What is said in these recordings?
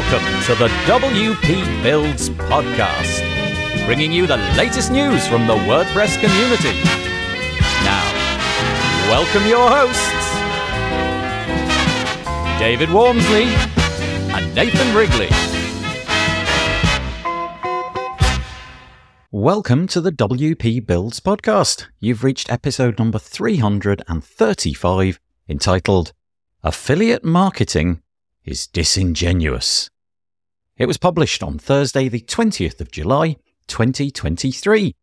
Welcome to the WP Builds podcast, bringing you the latest news from the WordPress community. Now, welcome your hosts, David Wormsley and Nathan Wrigley. Welcome to the WP Builds podcast. You've reached episode number 335, entitled Affiliate Marketing is Disingenuous. It was published on Thursday, the 20th of July, 2023.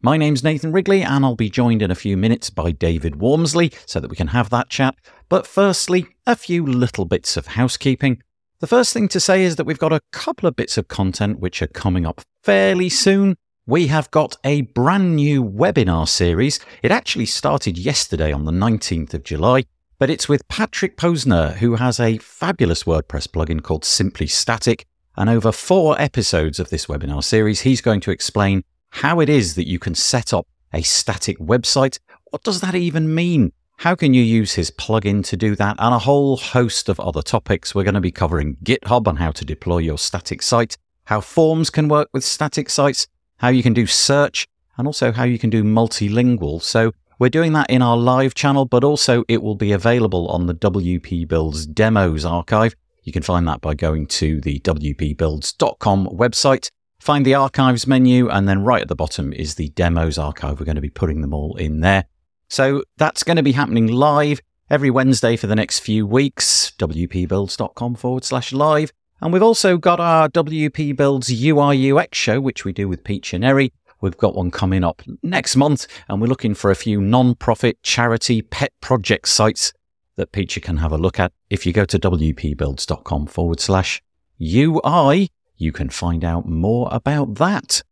My name's Nathan Wrigley, and I'll be joined in a few minutes by David Wormsley so that we can have that chat. But firstly, a few little bits of housekeeping. The first thing to say is that we've got a couple of bits of content which are coming up fairly soon. We have got a brand new webinar series. It actually started yesterday on the 19th of July. But it's with Patrick Posner, who has a fabulous WordPress plugin called Simply Static. And over 4 episodes of this webinar series, he's going to explain how it is that you can set up a static website. What does that even mean? How can you use his plugin to do that? And a whole host of other topics. We're going to be covering GitHub and how to deploy your static site, how forms can work with static sites, how you can do search, and also how you can do multilingual. So we're doing that in our live channel, but also it will be available on the WP Builds Demos archive. You can find that by going to the wpbuilds.com website, find the archives menu, and then right at the bottom is the Demos archive. We're going to be putting them all in there. So that's going to be happening live every Wednesday for the next few weeks, wpbuilds.com/live. And we've also got our WP Builds UI UX show, which we do with Pete Chaneri. We've got one coming up next month, and we're looking for a few non-profit, charity, pet project sites that Peter can have a look at. If you go to wpbuilds.com/UI, you can find out more about that.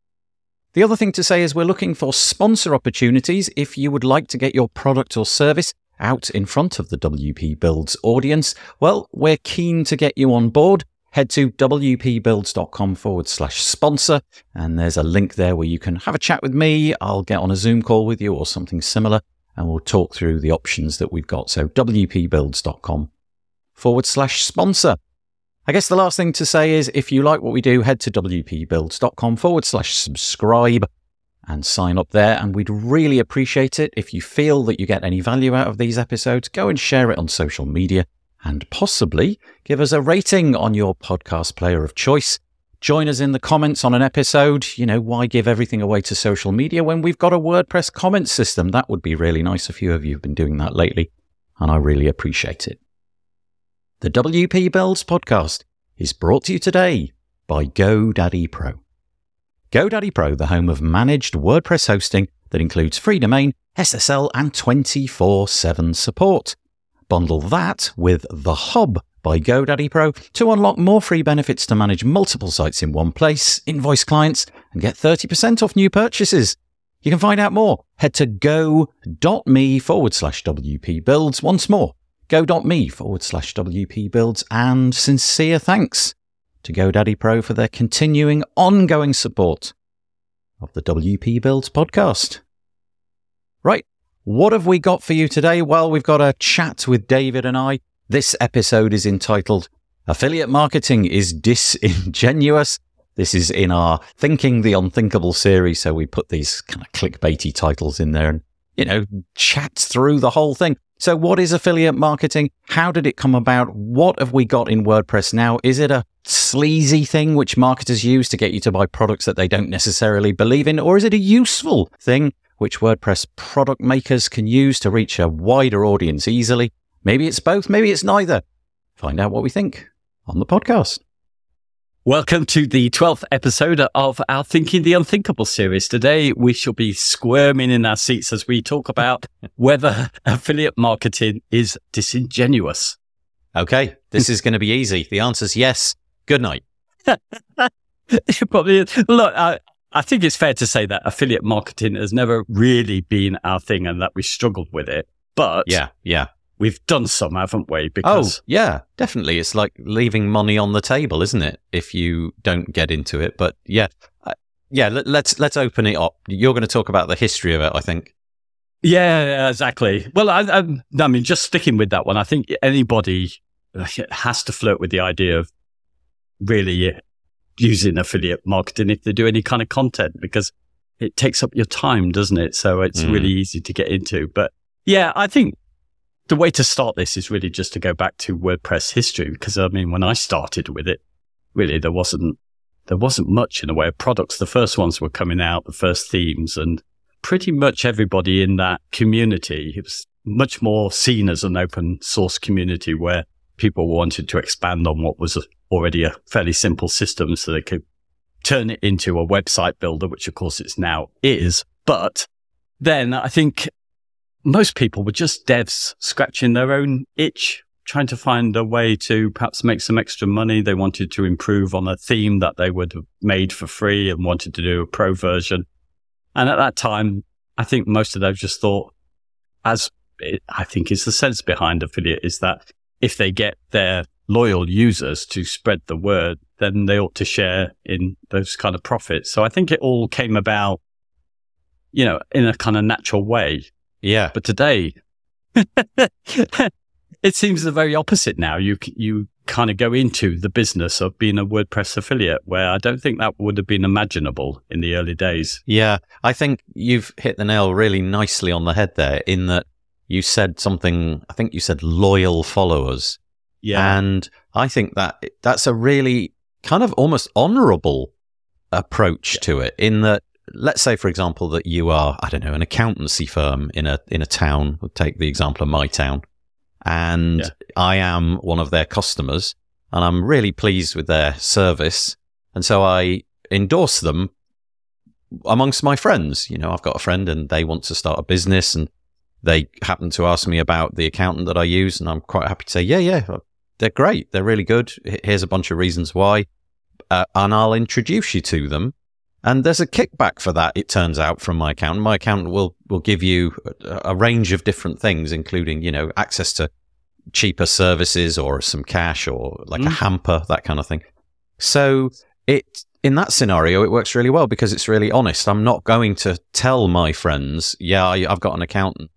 The other thing to say is we're looking for sponsor opportunities. If you would like to get your product or service out in front of the WP Builds audience, well, we're keen to get you on board. Head to wpbuilds.com/sponsor, and there's a link there where you can have a chat with me. I'll get on a Zoom call with you or something similar, and we'll talk through the options that we've got. So wpbuilds.com/sponsor. I guess the last thing to say is if you like what we do, head to wpbuilds.com/subscribe and sign up there. And we'd really appreciate it. If you feel that you get any value out of these episodes, go and share it on social media. And possibly give us a rating on your podcast player of choice. Join us in the comments on an episode. You know, why give everything away to social media when we've got a WordPress comment system? That would be really nice. A few of you have been doing that lately, and I really appreciate it. The WP Builds podcast is brought to you today by GoDaddy Pro. GoDaddy Pro, the home of managed WordPress hosting that includes free domain, SSL, and 24/7 support. Bundle that with The Hub by GoDaddy Pro to unlock more free benefits to manage multiple sites in one place, invoice clients, and get 30% off new purchases. You can find out more. Head to go.me/WP Builds. Once more, go.me/WP Builds. And sincere thanks to GoDaddy Pro for their continuing, ongoing support of the WP Builds podcast. Right. What have we got for you today? Well, we've got a chat with David and I. This episode is entitled Affiliate Marketing is Disingenuous. This is in our Thinking the Unthinkable series, so we put these kind of clickbaity titles in there and, you know, chat through the whole thing. So what is affiliate marketing? How did it come about? What have we got in WordPress now? Is it a sleazy thing which marketers use to get you to buy products that they don't necessarily believe in? Or is it a useful thing which WordPress product makers can use to reach a wider audience easily? Maybe it's both, maybe it's neither. Find out what we think on the podcast. Welcome to the 12th episode of our Thinking the Unthinkable series. Today, we shall be squirming in our seats as we talk about whether affiliate marketing is disingenuous. Okay, this is going to be easy. The answer's yes. Good night. Probably is. Look, I think it's fair to say that affiliate marketing has never really been our thing and that we struggled with it. But yeah, we've done some, haven't we? Because yeah, definitely. It's like leaving money on the table, isn't it? If you don't get into it. But yeah. Let's open it up. You're going to talk about the history of it, I think. Yeah, exactly. Well, I mean, just sticking with that one, I think anybody has to flirt with the idea of really using affiliate marketing if they do any kind of content, because it takes up your time, doesn't it? So it's really easy to get into. But yeah, I think the way to start this is really just to go back to WordPress history, because I mean, when I started with it, really there wasn't much in the way of products. The first ones were coming out, the first themes, and pretty much everybody in that community, it was much more seen as an open source community where people wanted to expand on what was already a fairly simple system, so they could turn it into a website builder, which of course it now is. But then I think most people were just devs scratching their own itch, trying to find a way to perhaps make some extra money. They wanted to improve on a theme that they would have made for free and wanted to do a pro version. And at that time, I think most of them just thought, as I think is the sense behind affiliate, is that if they get their loyal users to spread the word, then they ought to share in those kind of profits. So I think it all came about, you know, in a kind of natural way. Yeah. But today, it seems the very opposite now. You kind of go into the business of being a WordPress affiliate, where I don't think that would have been imaginable in the early days. Yeah. I think you've hit the nail really nicely on the head there, in that you said something, I think you said loyal followers. Yeah. And I think that that's a really kind of almost honorable approach to it, in that, let's say, for example, that you are, I don't know, an accountancy firm in a town. We'll take the example of my town. And I am one of their customers, and I'm really pleased with their service. And so I endorse them amongst my friends. You know, I've got a friend and they want to start a business, and they happen to ask me about the accountant that I use, and I'm quite happy to say, yeah, they're great. They're really good. Here's a bunch of reasons why. And I'll introduce you to them. And there's a kickback for that, it turns out, from my accountant. My accountant will give you a range of different things, including, you know, access to cheaper services or some cash or like a hamper, that kind of thing. So in that scenario, it works really well because it's really honest. I'm not going to tell my friends, I've got an accountant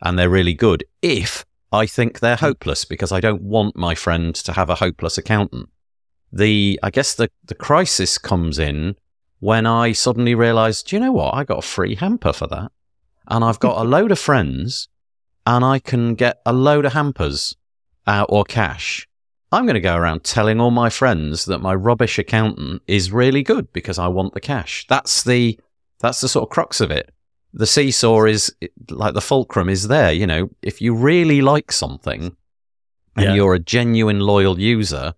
and they're really good, if I think they're hopeless, because I don't want my friend to have a hopeless accountant. I guess the crisis comes in when I suddenly realized, do you know what? I got a free hamper for that. And I've got a load of friends and I can get a load of hampers or cash. I'm going to go around telling all my friends that my rubbish accountant is really good because I want the cash. That's the sort of crux of it. The seesaw is like the fulcrum is there. You know, if you really like something and you're a genuine loyal user,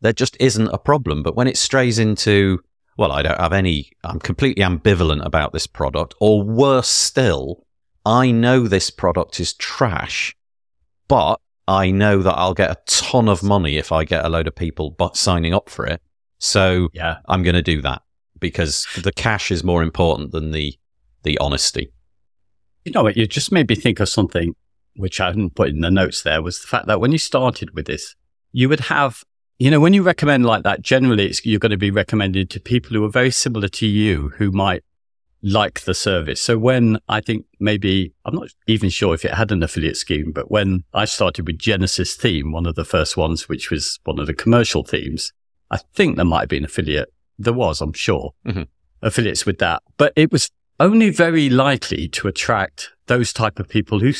there just isn't a problem. But when it strays into, well, I don't have any, I'm completely ambivalent about this product, or worse still, I know this product is trash, but I know that I'll get a ton of money if I get a load of people signing up for it. So I'm going to do that because the cash is more important than the honesty. You know what, you just made me think of something which I hadn't put in the notes there, was the fact that when you started with this, you would have, you know, when you recommend like that, generally you're going to be recommended to people who are very similar to you, who might like the service. So when I think maybe, I'm not even sure if it had an affiliate scheme, but when I started with Genesis theme, one of the first ones, which was one of the commercial themes, I think there might have been affiliate. There was, I'm sure, affiliates with that, but it was only very likely to attract those type of people who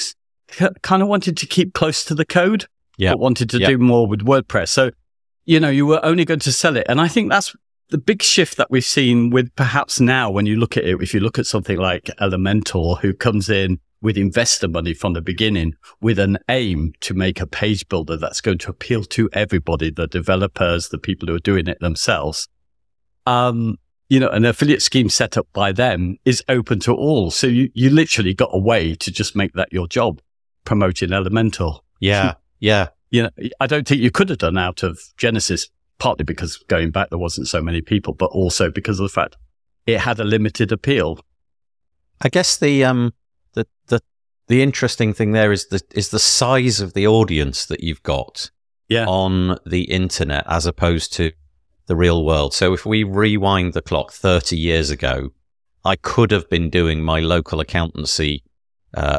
kind of wanted to keep close to the code, but wanted to do more with WordPress. So, you know, you were only going to sell it. And I think that's the big shift that we've seen with perhaps now when you look at it, if you look at something like Elementor, who comes in with investor money from the beginning with an aim to make a page builder that's going to appeal to everybody, the developers, the people who are doing it themselves. You know, an affiliate scheme set up by them is open to all. So you literally got a way to just make that your job, promoting Elementor. Yeah, yeah. You know, I don't think you could have done out of Genesis, partly because going back, there wasn't so many people, but also because of the fact it had a limited appeal. I guess the interesting thing there is the size of the audience that you've got on the internet as opposed to the real world. So if we rewind the clock 30 years ago, I could have been doing my local accountancy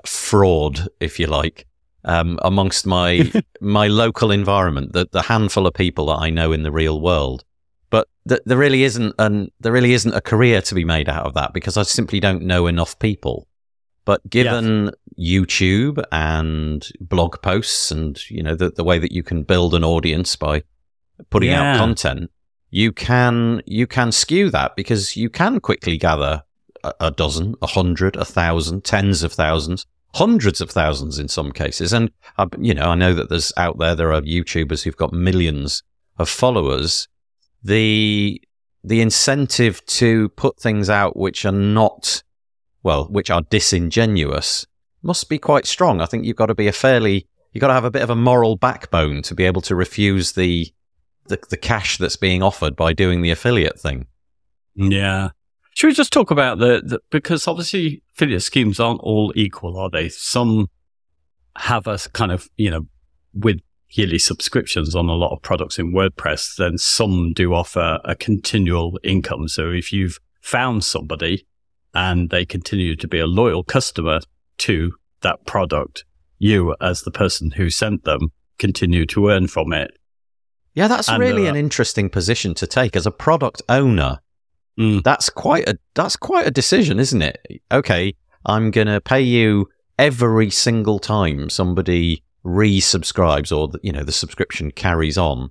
fraud, if you like, amongst my local environment, the handful of people that I know in the real world. But there really isn't a career to be made out of that, because I simply don't know enough people. But given YouTube and blog posts and, you know, the way that you can build an audience by putting out content, you can skew that, because you can quickly gather a dozen, 100, 1,000, tens of thousands, hundreds of thousands in some cases. And, you know, I know that there's out there are YouTubers who've got millions of followers. The incentive to put things out which are not... well, which are disingenuous, must be quite strong. I think you've got to have a bit of a moral backbone to be able to refuse the cash that's being offered by doing the affiliate thing. Yeah. Should we just talk about because obviously affiliate schemes aren't all equal, are they? Some have a kind of, you know, with yearly subscriptions on a lot of products in WordPress, then some do offer a continual income. So if you've found somebody and they continue to be a loyal customer to that product, you, as the person who sent them, continue to earn from it. Yeah, that's really an interesting position to take as a product owner. Mm. That's quite a decision, isn't it? Okay, I'm going to pay you every single time somebody resubscribes, or you know, the subscription carries on.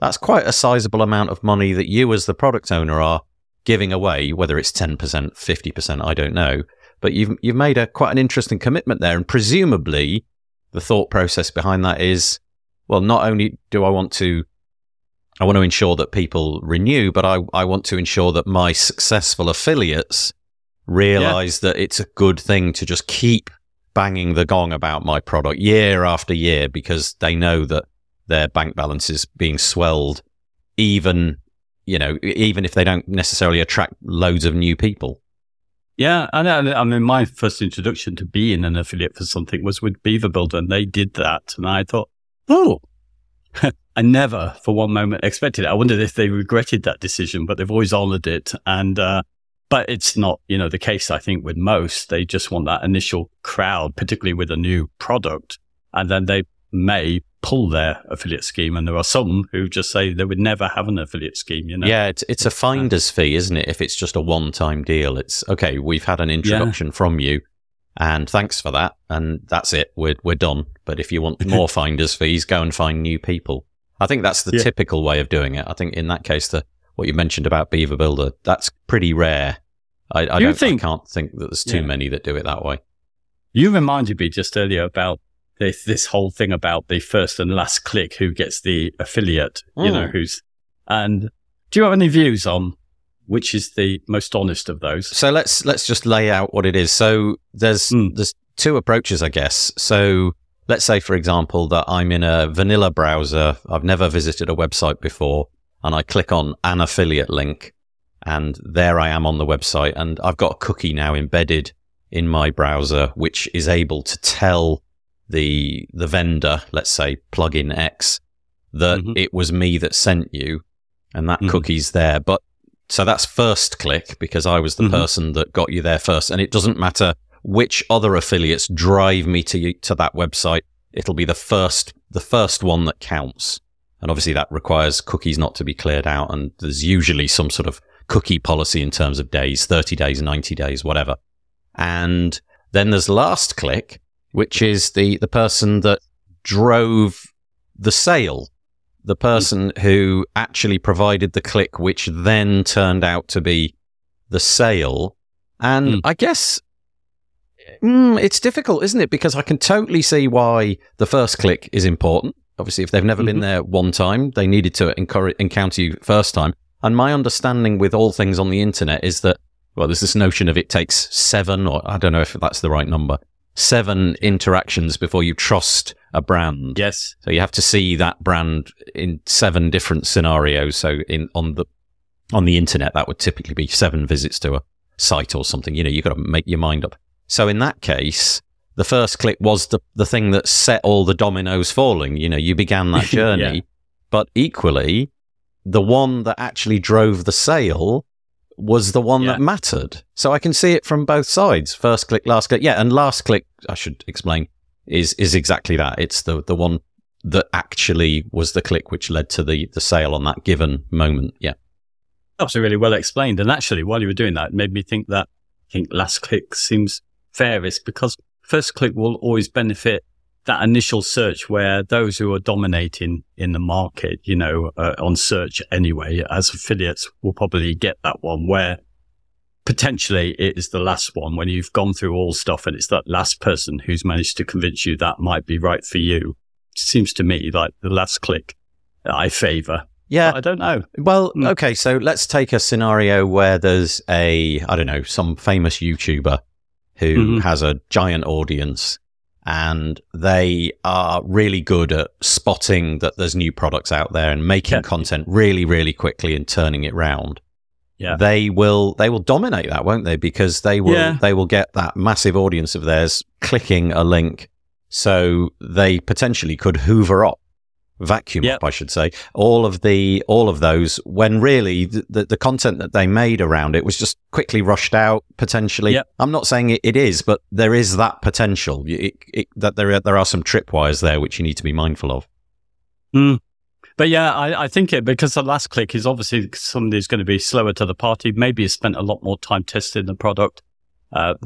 That's quite a sizable amount of money that you, as the product owner, are giving away, whether it's 10%, 50%, I don't know. But you've made quite an interesting commitment there. And presumably the thought process behind that is, well, not only do I want to ensure that people renew, but I want to ensure that my successful affiliates realize that it's a good thing to just keep banging the gong about my product year after year, because they know that their bank balance is being swelled, even if they don't necessarily attract loads of new people. Yeah, I mean, my first introduction to being an affiliate for something was with Beaver Builder, and they did that. And I thought, I never for one moment expected it. I wondered if they regretted that decision, but they've always honored it. And, but it's not, you know, the case, I think, with most. They just want that initial crowd, particularly with a new product. And then they may pull their affiliate scheme, and there are some who just say they would never have an affiliate scheme, you know. Yeah, it's a finder's fee, isn't it? If it's just a one-time deal, it's okay, we've had an introduction from you and thanks for that, and that's it, we're done. But if you want more finder's fees, go and find new people. I think that's the typical way of doing it. I think in that case, what you mentioned about Beaver Builder, that's pretty rare. I can't think that there's too many that do it that way. You reminded me just earlier about this whole thing about the first and last click, who gets the affiliate, you know, who's... And do you have any views on which is the most honest of those? So let's just lay out what it is. So there's two approaches, I guess. So let's say, for example, that I'm in a vanilla browser. I've never visited a website before, and I click on an affiliate link, and there I am on the website, and I've got a cookie now embedded in my browser, which is able to tell the vendor, let's say plugin X, that it was me that sent you, and that cookie's there. But so that's first click, because I was the person that got you there first, and it doesn't matter which other affiliates drive me to that website. It'll be the first one that counts. And obviously that requires cookies not to be cleared out, and there's usually some sort of cookie policy in terms of days, 30 days, 90 days, whatever. And then there's last click, which is the person that drove the sale, the person who actually provided the click, which then turned out to be the sale. And I guess it's difficult, isn't it? Because I can totally see why the first click is important. Obviously, if they've never been there one time, they needed to encounter you first time. And my understanding with all things on the internet is that, well, there's this notion of it takes 7, or I don't know if that's the right number, 7 interactions before you trust a brand. Yes. So you have to see that brand in 7 different scenarios. So on the internet, that would typically be 7 visits to a site or something. You know, you've got to make your mind up. So in that case, the first click was the thing that set all the dominoes falling. You know, you began that journey. But equally, the one that actually drove the sale was the one that mattered. So I can see it from both sides. First click, last click. Yeah, and last click, I should explain, is exactly that. It's the one that actually was the click which led to the sale on that given moment. Yeah. That's really well explained. And actually, while you were doing that, it made me think that I think last click seems fairest, because first click will always benefit that initial search where those who are dominating in the market, you know, on search anyway, as affiliates will probably get that one, where potentially it is the last one when you've gone through all stuff and it's that last person who's managed to convince you that might be right for you. It seems to me like the last click I favor. Yeah. But I don't know. Well, okay. So let's take a scenario where there's some famous YouTuber who has a giant audience and they are really good at spotting that there's new products out there and making content really, really quickly and turning it round. Yeah. They will dominate that, won't they? Because they will get that massive audience of theirs clicking a link. So they potentially could vacuum up, I should say, all of those when really the content that they made around it was just quickly rushed out, potentially. Yep. I'm not saying it is, but there is that potential that there are some tripwires there which you need to be mindful of. Mm. But yeah, I think it, because the last click is obviously somebody who's going to be slower to the party. Maybe spent a lot more time testing the product,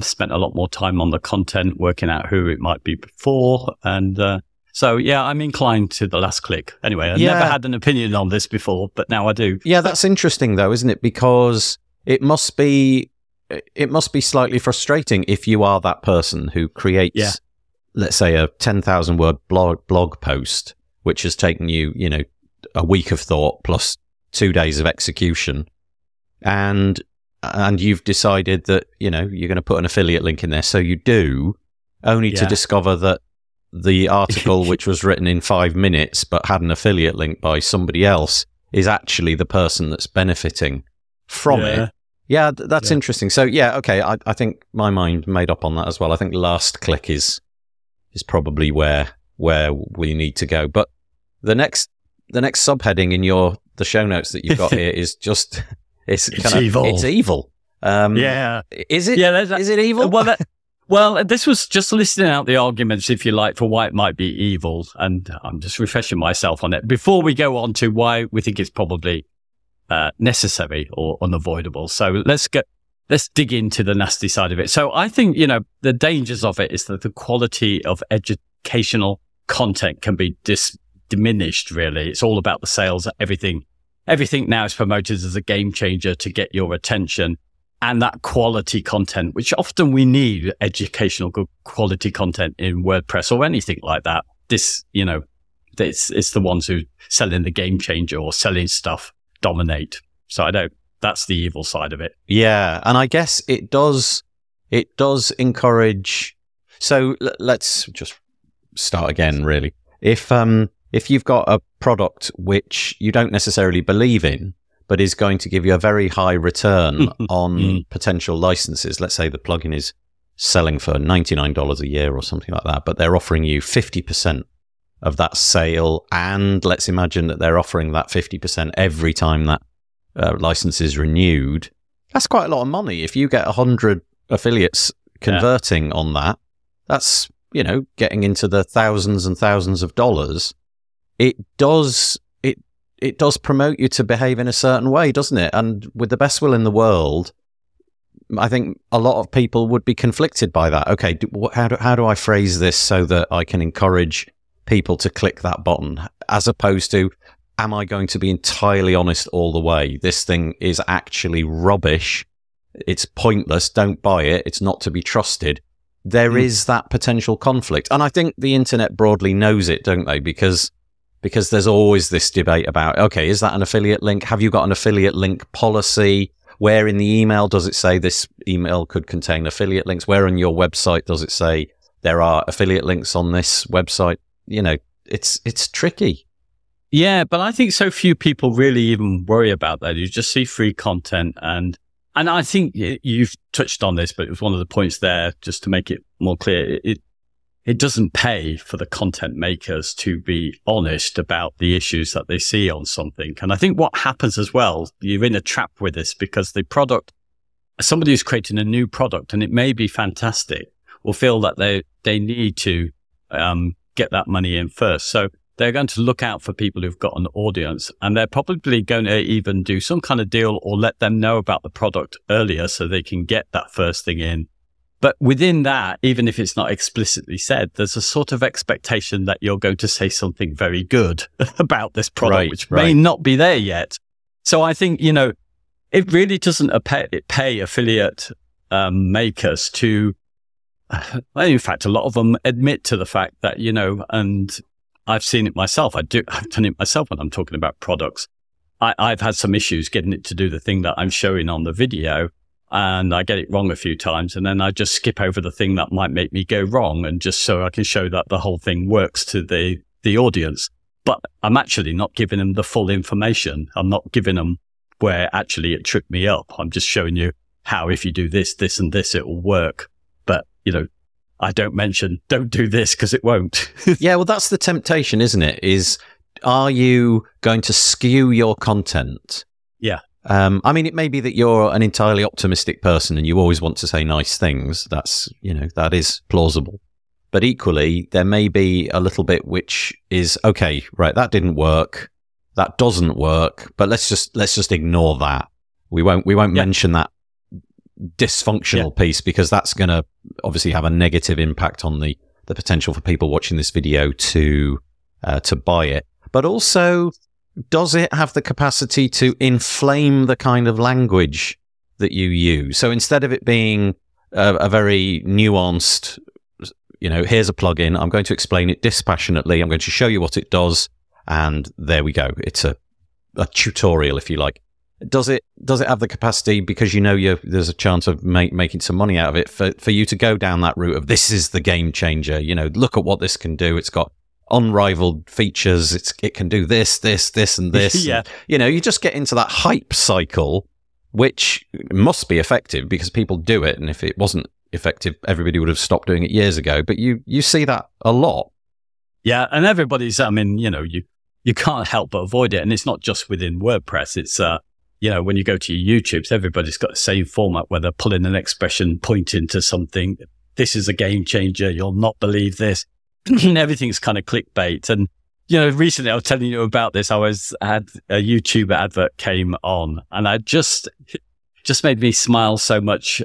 spent a lot more time on the content, working out who it might be before. And so, yeah, I'm inclined to the last click. Anyway, I never had an opinion on this before, but now I do. Yeah, that's interesting though, isn't it? Because it must be slightly frustrating if you are that person who creates, let's say, a 10,000 word blog post, which has taken you, you know, a week of thought plus 2 days of execution, and you've decided that, you know, you're going to put an affiliate link in there, so you do, only to discover that the article which was written in 5 minutes but had an affiliate link by somebody else is actually the person that's benefiting from it. Yeah, that's interesting. So yeah, okay, I think my mind made up on that as well. I think last click is probably where we need to go. But the next subheading in the show notes that you've got here is just it's evil. It's evil. Is it? Yeah, is it evil? Well, this was just listing out the arguments, if you like, for why it might be evil, and I'm just refreshing myself on it before we go on to why we think it's probably necessary or unavoidable. So let's dig into the nasty side of it. So I think, you know, the dangers of it is that the quality of educational content can be diminished, really. It's all about the sales. Everything now is promoted as a game changer to get your attention, and that quality content, which often we need educational good quality content in WordPress or anything like that. This, you know, it's the ones who selling the game changer or selling stuff dominate. So that's the evil side of it. Yeah. And I guess it does encourage. So let's just start again, really. If you've got a product which you don't necessarily believe in, but is going to give you a very high return on potential licenses, let's say the plugin is selling for $99 a year or something like that, but they're offering you 50% of that sale, and let's imagine that they're offering that 50% every time that license is renewed, that's quite a lot of money. If you get 100 affiliates converting on that, that's, you know, getting into the thousands and thousands of dollars. It does promote you to behave in a certain way, doesn't it? And with the best will in the world, I think a lot of people would be conflicted by that. Okay, how do I phrase this so that I can encourage people to click that button, as opposed to, am I going to be entirely honest all the way? This thing is actually rubbish. It's pointless. Don't buy it. It's not to be trusted. There is that potential conflict. And I think the internet broadly knows it, don't they? Because there's always this debate about, okay, is that an affiliate link? Have you got an affiliate link policy? Where in the email does it say this email could contain affiliate links? Where on your website does it say there are affiliate links on this website? You know, it's tricky. Yeah, but I think so few people really even worry about that. You just see free content, and I think you've touched on this, but it was one of the points there, just to make it more clear. It doesn't pay for the content makers to be honest about the issues that they see on something. And I think what happens as well, you're in a trap with this, because the product, somebody who's creating a new product, and it may be fantastic, will feel that they need to get that money in first. So they're going to look out for people who've got an audience, and they're probably going to even do some kind of deal or let them know about the product earlier so they can get that first thing in. But within that, even if it's not explicitly said, there's a sort of expectation that you're going to say something very good about this product, which may not be there yet. So I think, you know, it really doesn't pay affiliate makers to, in fact, a lot of them admit to the fact that, you know, and I've seen it myself. I've done it myself when I'm talking about products. I've had some issues getting it to do the thing that I'm showing on the video. And I get it wrong a few times, and then I just skip over the thing that might make me go wrong, and just so I can show that the whole thing works to the audience. But I'm actually not giving them the full information. I'm not giving them where actually it tripped me up. I'm just showing you how if you do this, this, and this, it will work. But, you know, I don't mention don't do this because it won't. Yeah, well, that's the temptation, isn't it? Are you going to skew your content? Yeah. I mean, it may be that you're an entirely optimistic person and you always want to say nice things. That's, you know, that is plausible. But equally, there may be a little bit which is, okay, right, that didn't work. That doesn't work. But let's just ignore that. We won't mention that dysfunctional piece, because that's going to obviously have a negative impact on the potential for people watching this video to buy it. But also, does it have the capacity to inflame the kind of language that you use? So instead of it being a very nuanced, you know, here's a plugin, I'm going to explain it dispassionately, I'm going to show you what it does, and there we go. It's a tutorial, if you like. Does it have the capacity, because you know there's a chance of making some money out of it, for you to go down that route of, this is the game changer, you know, look at what this can do, it's got unrivaled features, it can do this and this. Yeah. And, you know, you just get into that hype cycle, which must be effective because people do it, and if it wasn't effective, everybody would have stopped doing it years ago. But you see that a lot. Yeah, and everybody's, I mean, you know, you can't help but avoid it, and it's not just within WordPress. It's you know, when you go to your YouTubes, everybody's got the same format where they're pulling an expression, pointing to something. This is a game changer, you'll not believe this. Everything's kind of clickbait. And, you know, recently I was telling you about this. I had a YouTuber advert came on, and it just made me smile so much,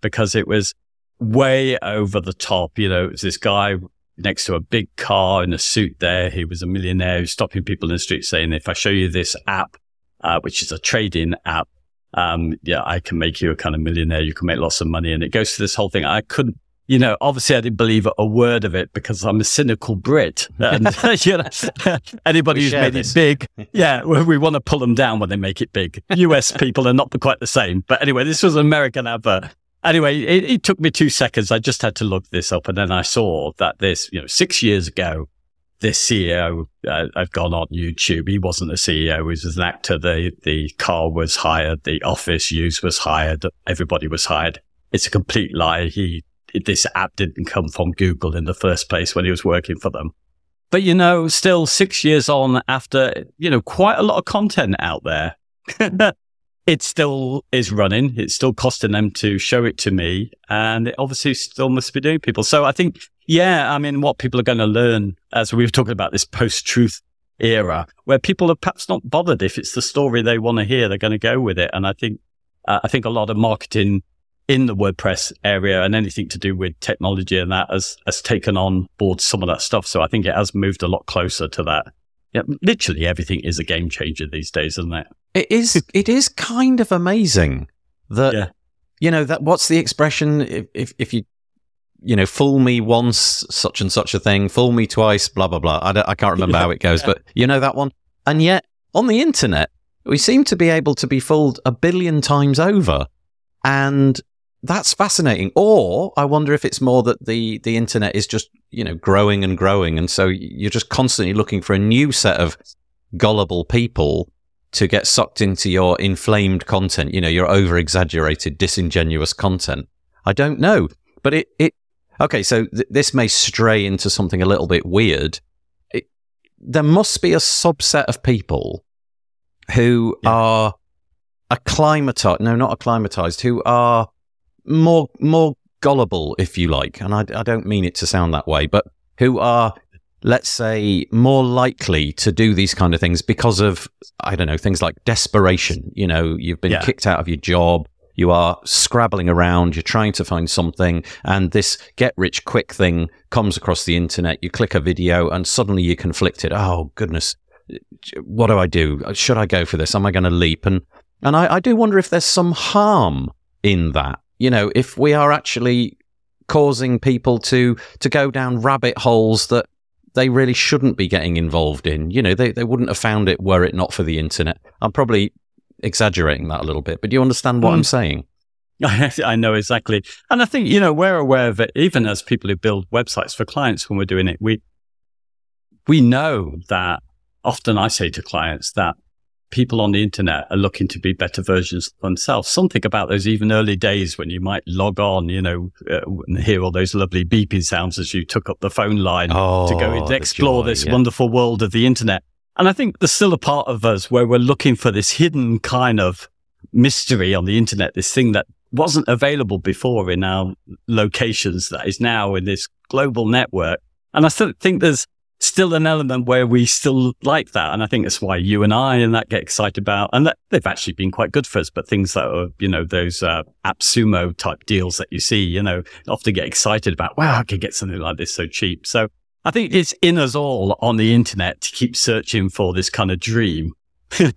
because it was way over the top. You know, it was this guy next to a big car in a suit there. He was a millionaire who's stopping people in the street saying, if I show you this app, which is a trading app, I can make you a kind of millionaire. You can make lots of money. And it goes to this whole thing. You know, obviously I didn't believe a word of it because I'm a cynical Brit, and you know, anybody who's made it big, yeah, we want to pull them down when they make it big. US people are not quite the same. But anyway, this was an American advert. Anyway, it took me 2 seconds. I just had to look this up. And then I saw that this, you know, 6 years ago, this CEO had gone on YouTube. He wasn't a CEO. He was an actor. The car was hired. The office use was hired. Everybody was hired. It's a complete lie. This app didn't come from Google in the first place when he was working for them. But, you know, still 6 years on after, you know, quite a lot of content out there, it still is running. It's still costing them to show it to me. And it obviously still must be doing people. So I think, yeah, I mean, what people are going to learn, as we were talking about this post-truth era, where people are perhaps not bothered if it's the story they want to hear, they're going to go with it. And I think a lot of marketing in the WordPress area and anything to do with technology and that has taken on board some of that stuff. So I think it has moved a lot closer to that. Yeah, literally everything is a game changer these days, isn't it? It is kind of amazing that, you know, that what's the expression? If you, you know, fool me once, such and such a thing, fool me twice, blah, blah, blah. I can't remember how it goes, but you know that one. And yet on the internet, we seem to be able to be fooled 1 billion times over. And that's fascinating. Or I wonder if it's more that the internet is just, you know, growing and growing. And so you're just constantly looking for a new set of gullible people to get sucked into your inflamed content, you know, your over-exaggerated, disingenuous content. I don't know. But this may stray into something a little bit weird. There must be a subset of people who are who are more gullible, if you like, and I don't mean it to sound that way, but who are let's say, more likely to do these kind of things because of, I don't know, things like desperation. You know, you've been kicked out of your job. You are scrabbling around, you're trying to find something, and this get-rich-quick thing comes across the internet. You click a video, and suddenly you're conflicted. Oh, goodness, what do I do? Should I go for this? Am I going to leap? And I do wonder if there's some harm in that. You know, if we are actually causing people to go down rabbit holes that they really shouldn't be getting involved in. You know, they wouldn't have found it were it not for the internet. I'm probably exaggerating that a little bit, but do you understand what I'm saying? I know exactly. And I think, you know, we're aware of it, even as people who build websites for clients when we're doing it. We know that often I say to clients that people on the internet are looking to be better versions of themselves. Something about those even early days when you might log on, you know, and hear all those lovely beeping sounds as you took up the phone line to go and explore this wonderful world of the internet. And I think there's still a part of us where we're looking for this hidden kind of mystery on the internet, this thing that wasn't available before in our locations that is now in this global network. And I still think there's still an element where we still like that. And I think that's why you and I and that get excited about, and that they've actually been quite good for us, but things that are, you know, those AppSumo type deals that you see, you know, often get excited about, wow, I could get something like this so cheap. So I think it's in us all on the internet to keep searching for this kind of dream. The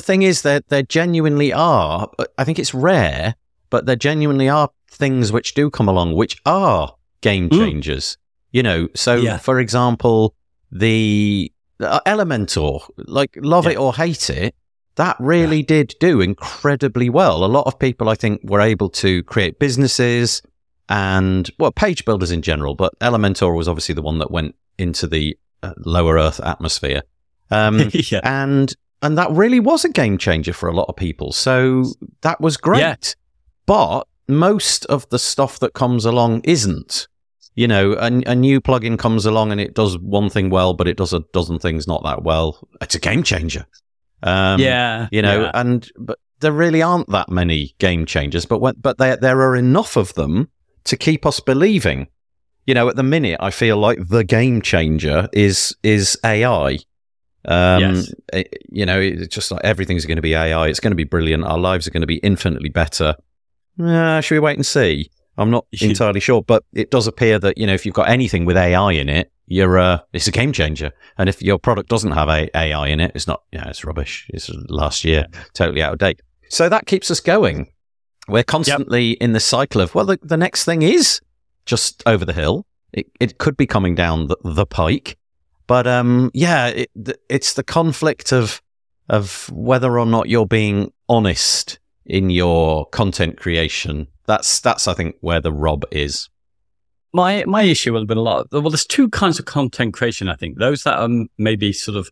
thing is that there genuinely are, I think it's rare, but there genuinely are things which do come along, which are game changers. You know, so for example, the Elementor, like love it or hate it, that really did do incredibly well. A lot of people, I think, were able to create businesses and, well, page builders in general, but Elementor was obviously the one that went into the lower Earth atmosphere. And that really was a game changer for a lot of people. So that was great. Yeah. But most of the stuff that comes along isn't. You know, a new plugin comes along and it does one thing well, but it does a dozen things not that well. It's a game changer. You know, but there really aren't that many game changers, but there are enough of them to keep us believing. You know, at the minute, I feel like the game changer is AI. You know, it's just like everything's going to be AI. It's going to be brilliant. Our lives are going to be infinitely better. Should we wait and see? I'm not entirely sure, but it does appear that, you know, if you've got anything with AI in it, it's a game changer. And if your product doesn't have AI in it, it's not, you know, it's rubbish. It's last year, totally out of date. So that keeps us going. We're constantly in the cycle of, well, the next thing is just over the hill. It could be coming down the pike, but it's the conflict of whether or not you're being honest in your content creation. That's I think where the rub is. My issue will have been a lot. Well, there's two kinds of content creation. I think those that are maybe sort of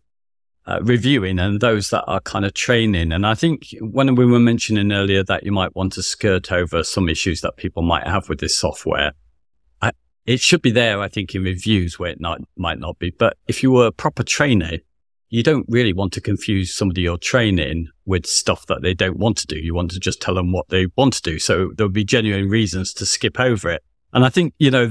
reviewing and those that are kind of training. And I think when we were mentioning earlier that you might want to skirt over some issues that people might have with this software, it should be there. I think in reviews where it might not be. But if you were a proper trainer, you don't really want to confuse somebody you're training with stuff that they don't want to do. You want to just tell them what they want to do. So there'll be genuine reasons to skip over it. And I think, you know,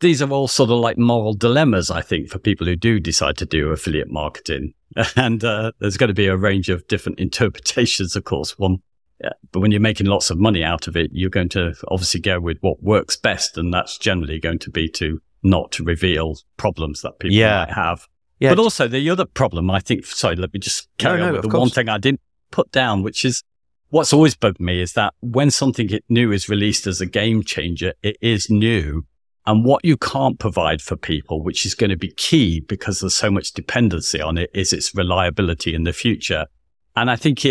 these are all sort of like moral dilemmas, I think, for people who do decide to do affiliate marketing. And there's going to be a range of different interpretations, of course. But when you're making lots of money out of it, you're going to obviously go with what works best. And that's generally going to be to not reveal problems that people might have. Yeah. But also the other problem, I think, sorry, let me just carry on with the one thing I didn't put down, which is what's always bugged me is that when something new is released as a game changer, it is new. And what you can't provide for people, which is going to be key because there's so much dependency on it, is its reliability in the future. And I think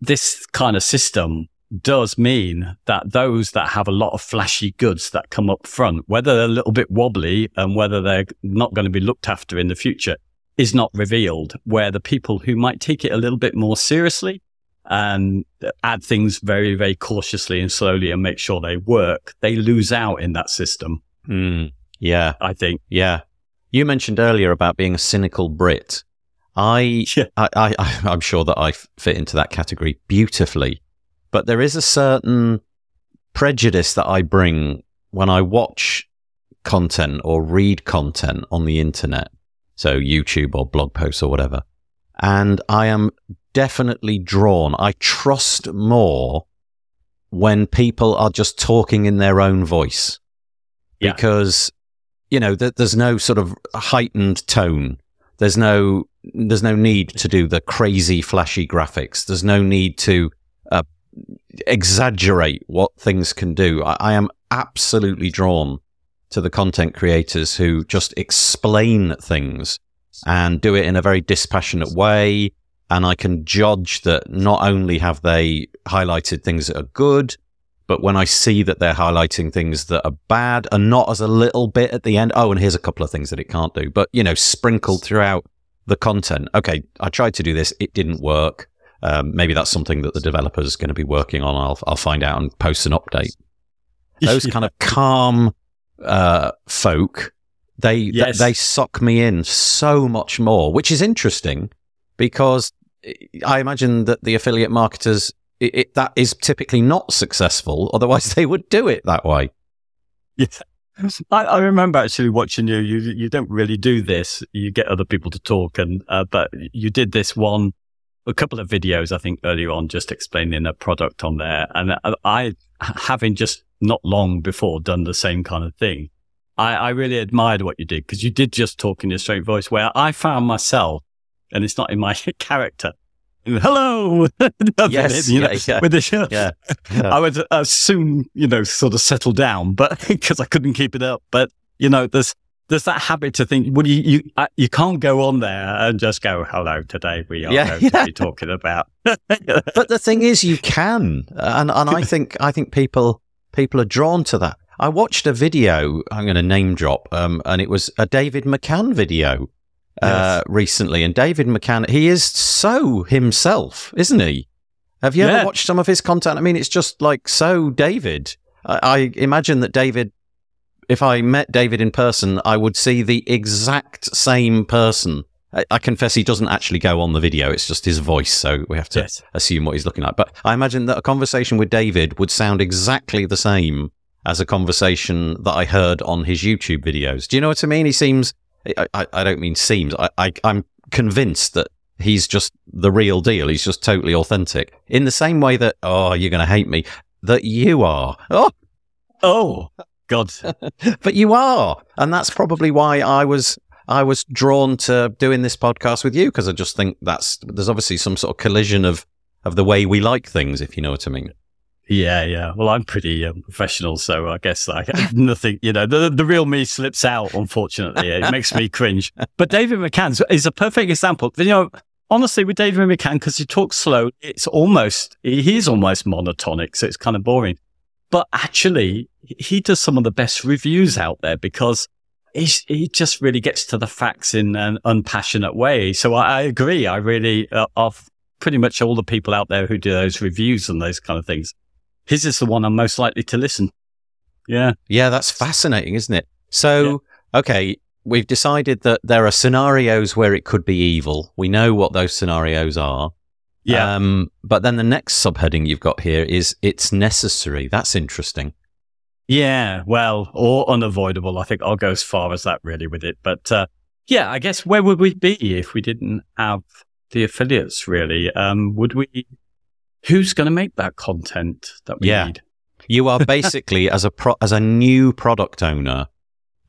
this kind of system does mean that those that have a lot of flashy goods that come up front, whether they're a little bit wobbly and whether they're not going to be looked after in the future, is not revealed, where the people who might take it a little bit more seriously and add things very, very cautiously and slowly and make sure they work, they lose out in that system. I think. Yeah. You mentioned earlier about being a cynical Brit. I'm sure that I fit into that category beautifully. But there is a certain prejudice that I bring when I watch content or read content on the internet, so YouTube or blog posts or whatever. And I am definitely drawn. I trust more when people are just talking in their own voice, because, you know, there's no sort of heightened tone. There's no need to do the crazy flashy graphics. There's no need to exaggerate what things can do. I am absolutely drawn to the content creators who just explain things and do it in a very dispassionate way. And I can judge that not only have they highlighted things that are good, but when I see that they're highlighting things that are bad and not as a little bit at the end, oh, and here's a couple of things that it can't do, but, you know, sprinkled throughout the content. Okay, I tried to do this, it didn't work. Maybe that's something that the developer's going to be working on. I'll find out and post an update. Those kind of calm folk, they suck me in so much more, which is interesting because I imagine that the affiliate marketers, that is typically not successful. Otherwise, they would do it that way. Yes. I remember actually watching you. You don't really do this. You get other people to talk, and but you did this one, a couple of videos, I think, earlier on, just explaining a product on there. And I, having just not long before done the same kind of thing, I really admired what you did, because you did just talk in your straight voice, where I found myself, and it's not in my character, hello, yes, you know, yeah. With the shirt. Yeah. I would soon, you know, sort of settle down, but because I couldn't keep it up. But, you know, there's that habit to think, well, you can't go on there and just go, hello, today we are going to be talking about. But the thing is, you can, and I think people are drawn to that. I watched a video, I'm going to name drop, and it was a David McCann video. Yes. Recently, and David McCann, he is so himself, isn't he? Have you ever watched some of his content? I mean, it's just like so David. I imagine that David, if I met David in person, I would see the exact same person. I confess he doesn't actually go on the video. It's just his voice, so we have to assume what he's looking like. But I imagine that a conversation with David would sound exactly the same as a conversation that I heard on his YouTube videos. Do you know what I mean? He seems... I don't mean seems. I'm convinced that he's just the real deal. He's just totally authentic. In the same way that, oh, you're going to hate me, that you are. Oh, God. But you are. And that's probably why I was drawn to doing this podcast with you, because I just think there's obviously some sort of collision of the way we like things, if you know what I mean. Yeah. Well, I'm pretty professional, so I guess like nothing, you know, the real me slips out, unfortunately. It makes me cringe. But David McCann is a perfect example. You know, honestly, with David McCann, because he talks slow, he is almost monotonic, so it's kind of boring. But actually, he does some of the best reviews out there because he just really gets to the facts in an unpassionate way. So I agree. I really, of pretty much all the people out there who do those reviews and those kind of things, his is the one I'm most likely to listen. Yeah, that's fascinating, isn't it? So, Okay, we've decided that there are scenarios where it could be evil. We know what those scenarios are. Yeah. But then the next subheading you've got here is it's necessary. That's interesting. Yeah, well, or unavoidable. I think I'll go as far as that really with it. But I guess where would we be if we didn't have the affiliates really? Would we... Who's going to make that content that we need? You are basically, as a new product owner,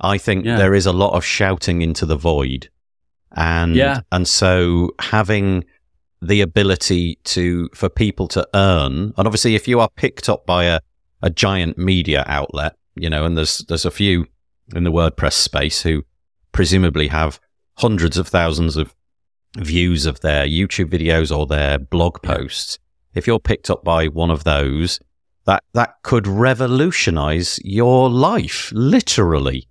I think there is a lot of shouting into the void. And so having the ability for people to earn, and obviously if you are picked up by a giant media outlet, you know, and there's a few in the WordPress space who presumably have hundreds of thousands of views of their YouTube videos or their blog posts. If you're picked up by one of those, that could revolutionize your life, literally.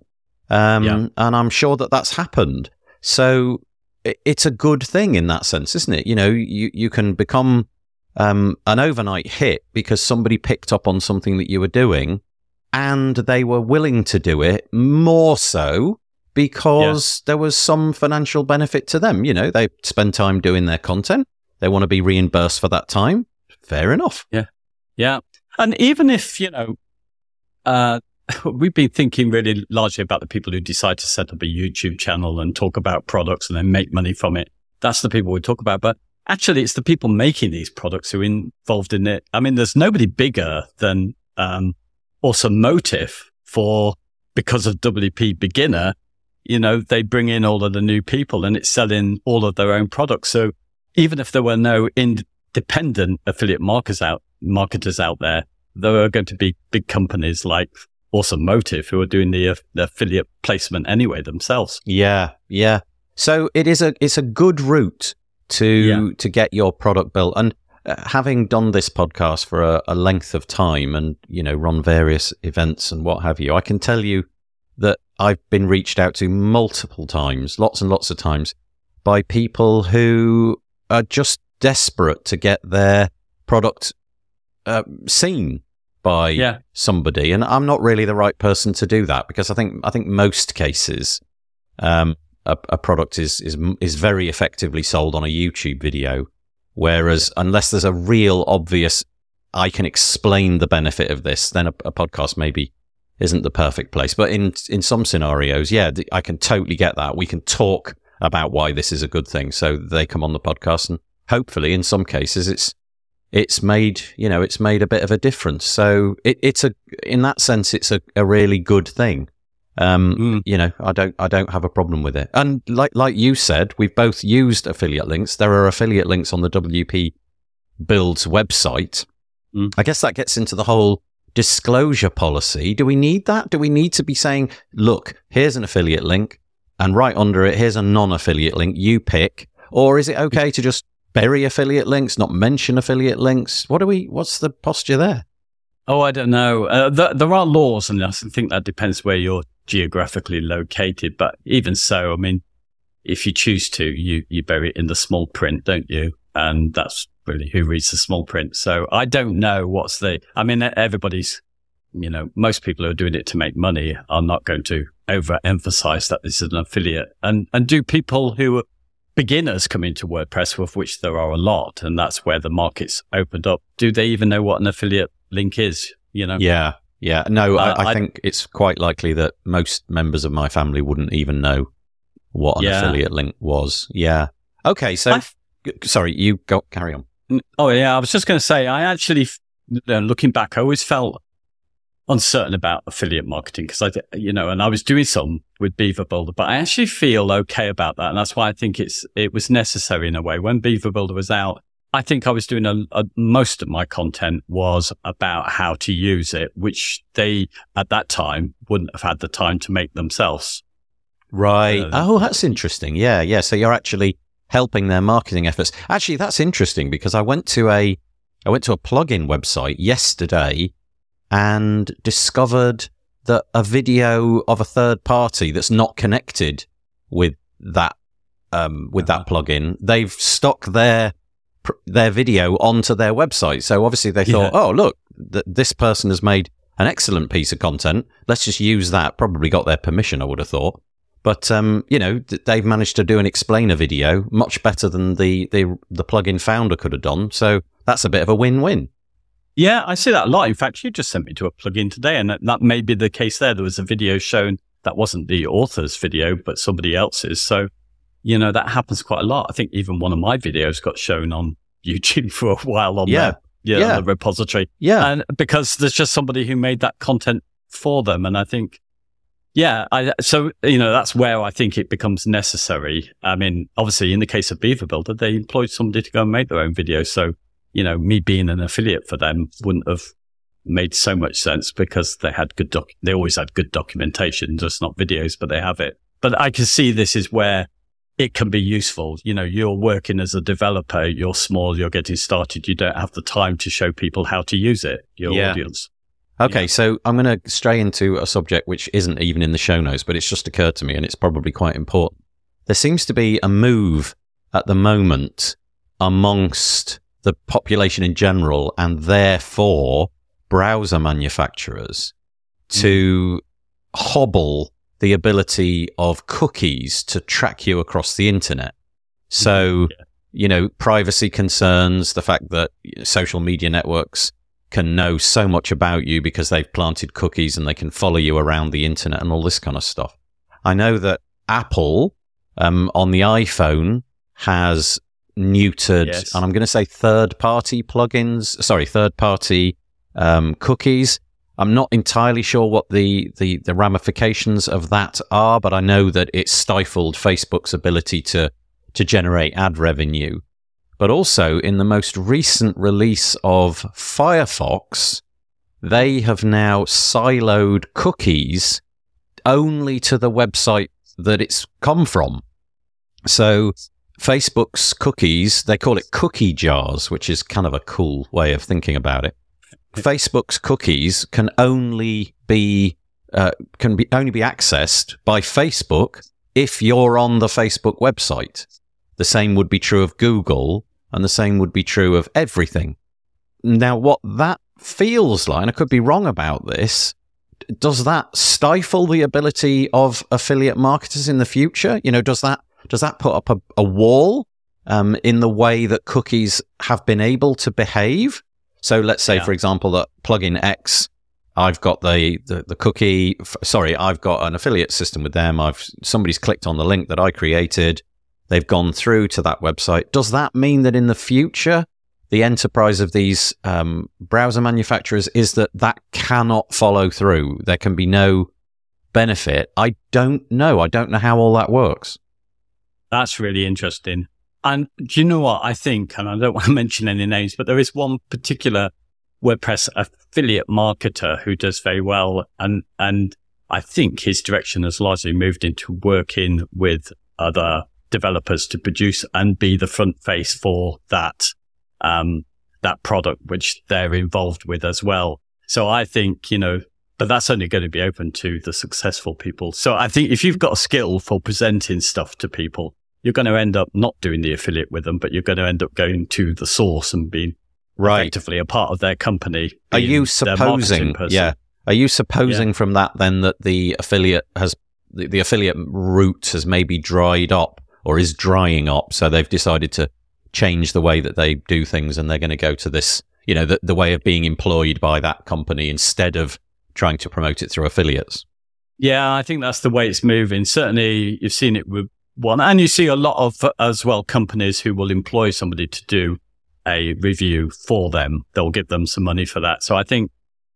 And I'm sure that that's happened. So it's a good thing in that sense, isn't it? You know, you can become an overnight hit because somebody picked up on something that you were doing and they were willing to do it more so because there was some financial benefit to them. You know, they spend time doing their content. They want to be reimbursed for that time. Fair enough. Yeah. And even if, you know, we've been thinking really largely about the people who decide to set up a YouTube channel and talk about products and then make money from it. That's the people we talk about. But actually, it's the people making these products who are involved in it. I mean, there's nobody bigger than Awesome Motive because of WP Beginner. You know, they bring in all of the new people and it's selling all of their own products. So even if there were no independent affiliate marketers out there, there are going to be big companies like Awesome Motive who are doing the affiliate placement anyway themselves. Yeah. So it's a good route to get your product built. And having done this podcast for a length of time and, you know, run various events and what have you, I can tell you that I've been reached out to multiple times, lots and lots of times, by people who are just desperate to get their product seen by somebody. And I'm not really the right person to do that, because I think most cases a product is very effectively sold on a YouTube video, whereas unless there's a real obvious, I can explain the benefit of this, then a podcast maybe isn't the perfect place. But in some scenarios, I can totally get that. We can talk about why this is a good thing. So they come on the podcast, and hopefully in some cases it's made a bit of a difference. So it's a really good thing. You know, I don't have a problem with it. And like you said, we've both used affiliate links. There are affiliate links on the WP Builds website. I guess that gets into the whole disclosure policy. Do we need that? Do we need to be saying, look, here's an affiliate link, and right under it, here's a non-affiliate link, you pick? Or is it okay to just bury affiliate links, not mention affiliate links? What's the posture there? Oh, I don't know. There are laws, and I think that depends where you're geographically located. But even so, I mean, if you choose to, you bury it in the small print, don't you? And that's really who reads the small print. So I don't know everybody's, you know, most people who are doing it to make money are not going to overemphasize that this is an affiliate. And do people who are beginners come into WordPress, of which there are a lot, and that's where the market's opened up, do they even know what an affiliate link is, you know? Yeah. No, I think it's quite likely that most members of my family wouldn't even know what an affiliate link was. Yeah. Okay, so... Sorry, you go, carry on. Oh, yeah, I was just going to say, I actually, looking back, I always felt uncertain about affiliate marketing because I was doing some with Beaver Builder, but I actually feel okay about that. And that's why I think it was necessary in a way. When Beaver Builder was out, I think I was doing most of my content was about how to use it, which they at that time wouldn't have had the time to make themselves. Right. Oh, that's interesting. Yeah. So you're actually helping their marketing efforts. Actually, that's interesting, because I went to a plugin website yesterday and discovered that a video of a third party that's not connected with that plugin, they've stuck their video onto their website. So obviously they thought, oh look, this person has made an excellent piece of content. Let's just use that. Probably got their permission, I would have thought. But, you know, they've managed to do an explainer video much better than the plugin founder could have done. So that's a bit of a win-win. Yeah, I see that a lot. In fact, you just sent me to a plugin today, and that may be the case there. There was a video shown that wasn't the author's video, but somebody else's. So, you know, that happens quite a lot. I think even one of my videos got shown on YouTube for a while on the repository. Yeah. And because there's just somebody who made that content for them. And I think... Yeah. So, you know, that's where I think it becomes necessary. I mean, obviously, in the case of Beaver Builder, they employed somebody to go and make their own video. So, you know, me being an affiliate for them wouldn't have made so much sense, because they had they always had good documentation, just not videos, but they have it. But I can see this is where it can be useful. You know, you're working as a developer, you're small, you're getting started, you don't have the time to show people how to use it, your audience. Okay, so I'm going to stray into a subject which isn't even in the show notes, but it's just occurred to me, and it's probably quite important. There seems to be a move at the moment amongst the population in general, and therefore browser manufacturers, to hobble the ability of cookies to track you across the internet. So, you know, privacy concerns, the fact that social media networks can know so much about you because they've planted cookies and they can follow you around the internet and all this kind of stuff. I know that Apple on the iPhone has neutered, and I'm going to say third-party plugins, third-party cookies. I'm not entirely sure what the ramifications of that are, but I know that it stifled Facebook's ability to generate ad revenue. But also, in the most recent release of Firefox, they have now siloed cookies only to the website that it's come from. So Facebook's cookies, they call it cookie jars, which is kind of a cool way of thinking about it. Facebook's cookies can only be accessed by Facebook if you're on the Facebook website. The same would be true of Google, and the same would be true of everything. Now, what that feels like, and I could be wrong about this, does that stifle the ability of affiliate marketers in the future? You know, does that put up a wall in the way that cookies have been able to behave? So let's say, for example, that plugin X, I've got the cookie. I've got an affiliate system with them. Somebody's clicked on the link that I created. They've gone through to that website. Does that mean that in the future, the enterprise of these browser manufacturers is that cannot follow through? There can be no benefit. I don't know. I don't know how all that works. That's really interesting. And do you know what I think? And I don't want to mention any names, but there is one particular WordPress affiliate marketer who does very well. And I think his direction has largely moved into working with other developers to produce and be the front face for that product, which they're involved with as well. So I think, but that's only going to be open to the successful people. So I think if you've got a skill for presenting stuff to people, you're going to end up not doing the affiliate with them, but you're going to end up going to the source and being effectively a part of their company. Are you supposing from that then that the affiliate route has maybe dried up or is drying up? So they've decided to change the way that they do things and they're going to go to this, the way of being employed by that company instead of trying to promote it through affiliates. Yeah, I think that's the way it's moving. Certainly you've seen it with one, and you see a lot of as well companies who will employ somebody to do a review for them. They'll give them some money for that. So I think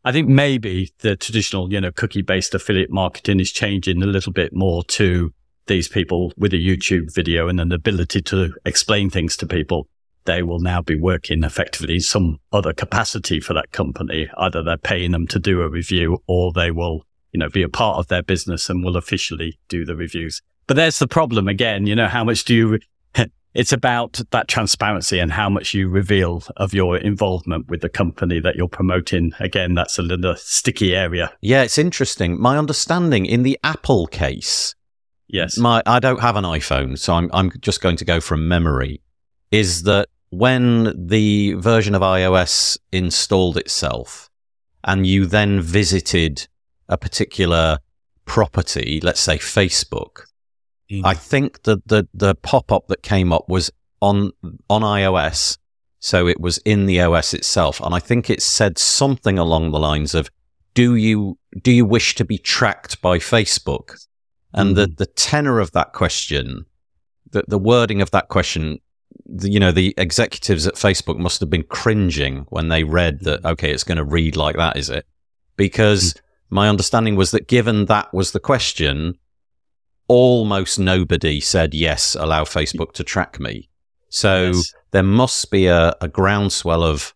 maybe the traditional, cookie-based affiliate marketing is changing a little bit more to these people with a YouTube video and an ability to explain things to people. They will now be working effectively in some other capacity for that company. Either they're paying them to do a review or they will, be a part of their business and will officially do the reviews. But there's the problem again, how much it's about that transparency and how much you reveal of your involvement with the company that you're promoting. Again, that's a little sticky area. Yeah, it's interesting. My understanding in the Apple case, I don't have an iPhone, so I'm just going to go from memory, is that when the version of iOS installed itself and you then visited a particular property, let's say Facebook, I think that the pop-up that came up was on iOS, so it was in the OS itself, and I think it said something along the lines of, do you wish to be tracked by Facebook? And the tenor of that question, the wording of that question, the executives at Facebook must have been cringing when they read that, okay, it's going to read like that, is it? Because my understanding was that given that was the question, almost nobody said, yes, allow Facebook to track me. So there must be a groundswell of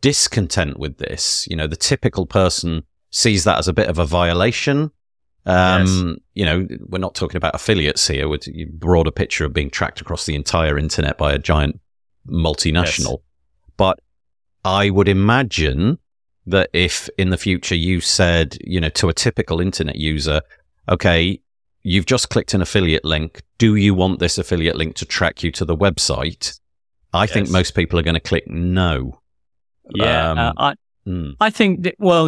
discontent with this. The typical person sees that as a bit of a violation. We're not talking about affiliates here with a broader picture of being tracked across the entire internet by a giant multinational. But I would imagine that if in the future you said, to a typical internet user, okay, you've just clicked an affiliate link. Do you want this affiliate link to track you to the website? I think most people are going to click no. Yeah, I think that, well,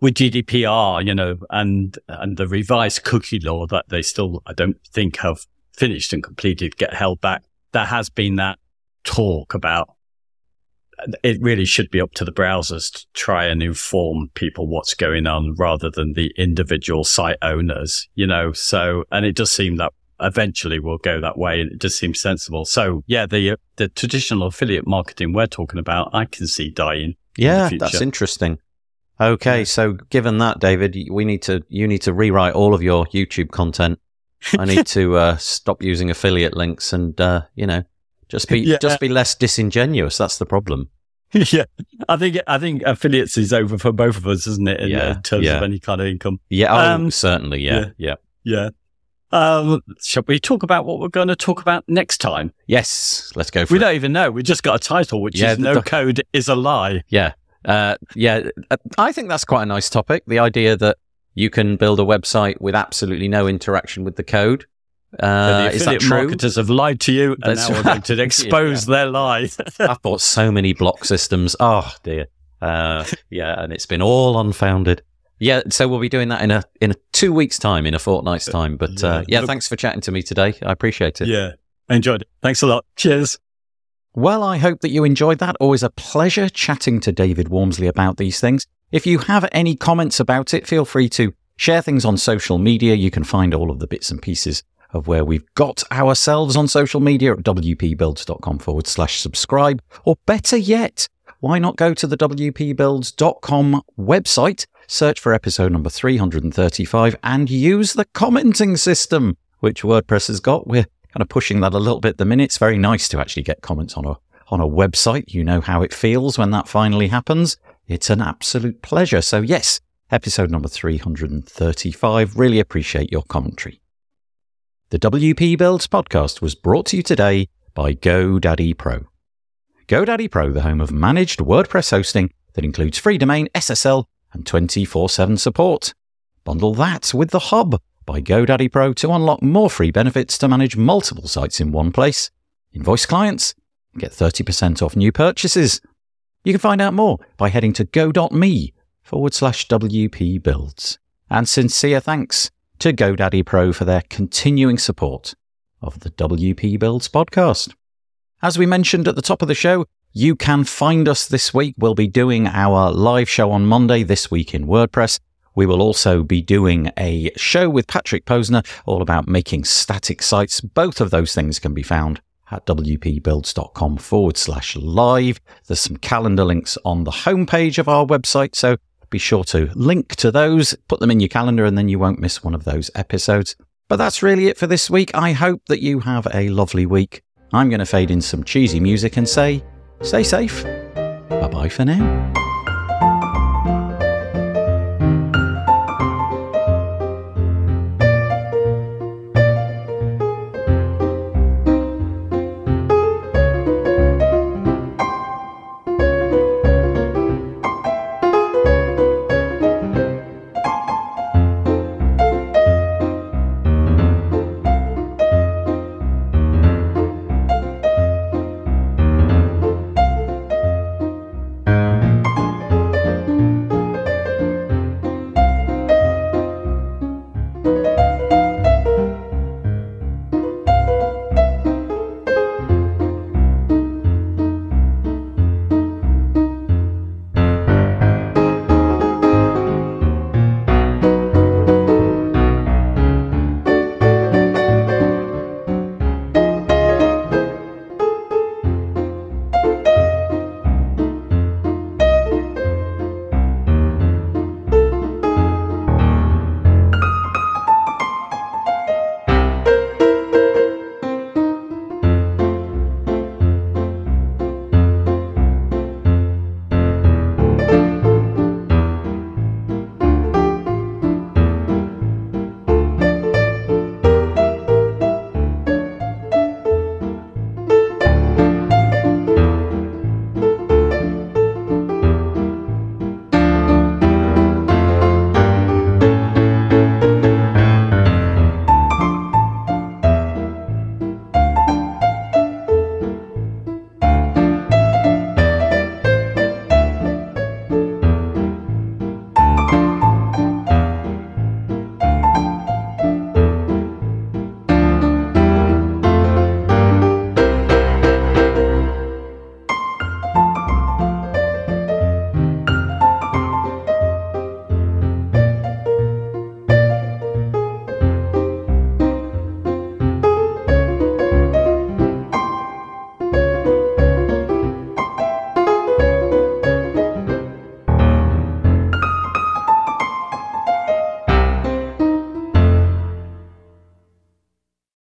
with GDPR, and the revised cookie law that they still, I don't think, have finished and completed, get held back. There has been that talk about it really should be up to the browsers to try and inform people what's going on rather than the individual site owners, you know. So, and it does seem that eventually we'll go that way, and it just seems sensible. So yeah, the traditional affiliate marketing we're talking about, I can see dying. Yeah, that's interesting. Okay, so given that, David, you need to rewrite all of your YouTube content. I need to stop using affiliate links and just be less disingenuous. That's the problem. Yeah, I think affiliates is over for both of us, isn't it? In terms of any kind of income. Yeah, certainly. Yeah. Shall we talk about what we're going to talk about next time? Yes, let's go for it. We don't even know. We just got a title, which is No Code is a Lie. Yeah. I think that's quite a nice topic. The idea that you can build a website with absolutely no interaction with the code. The affiliate marketers have lied to you, and now we're going to expose their lies. I've bought so many block systems. Oh, dear. And it's been all unfounded. Yeah, so we'll be doing that in a 2 weeks' time, in a fortnight's time. But thanks for chatting to me today. I appreciate it. Yeah, I enjoyed it. Thanks a lot. Cheers. Well, I hope that you enjoyed that. Always a pleasure chatting to David Wormsley about these things. If you have any comments about it, feel free to share things on social media. You can find all of the bits and pieces of where we've got ourselves on social media at wpbuilds.com/subscribe. Or better yet, why not go to the wpbuilds.com website, search for episode number 335 and use the commenting system, which WordPress has got. We're kind of pushing that a little bit at the minute. It's very nice to actually get comments on a website. You know how it feels when that finally happens. It's an absolute pleasure. So yes, episode number 335. Really appreciate your commentary. The WP Builds podcast was brought to you today by GoDaddy Pro. GoDaddy Pro, the home of managed WordPress hosting that includes free domain, SSL, and 24/7 support. Bundle that with The Hub by GoDaddy Pro to unlock more free benefits to manage multiple sites in one place. Invoice clients, get 30% off new purchases. You can find out more by heading to go.me/WP Builds. And sincere thanks to GoDaddy Pro for their continuing support of the WP Builds podcast. As we mentioned at the top of the show, you can find us this week. We'll be doing our live show on Monday, This Week in WordPress. We will also be doing a show with Patrick Posner all about making static sites. Both of those things can be found at wpbuilds.com/live. There's some calendar links on the homepage of our website, so be sure to link to those, put them in your calendar, and then you won't miss one of those episodes. But that's really it for this week. I hope that you have a lovely week. I'm going to fade in some cheesy music and say, stay safe. Bye-bye for now.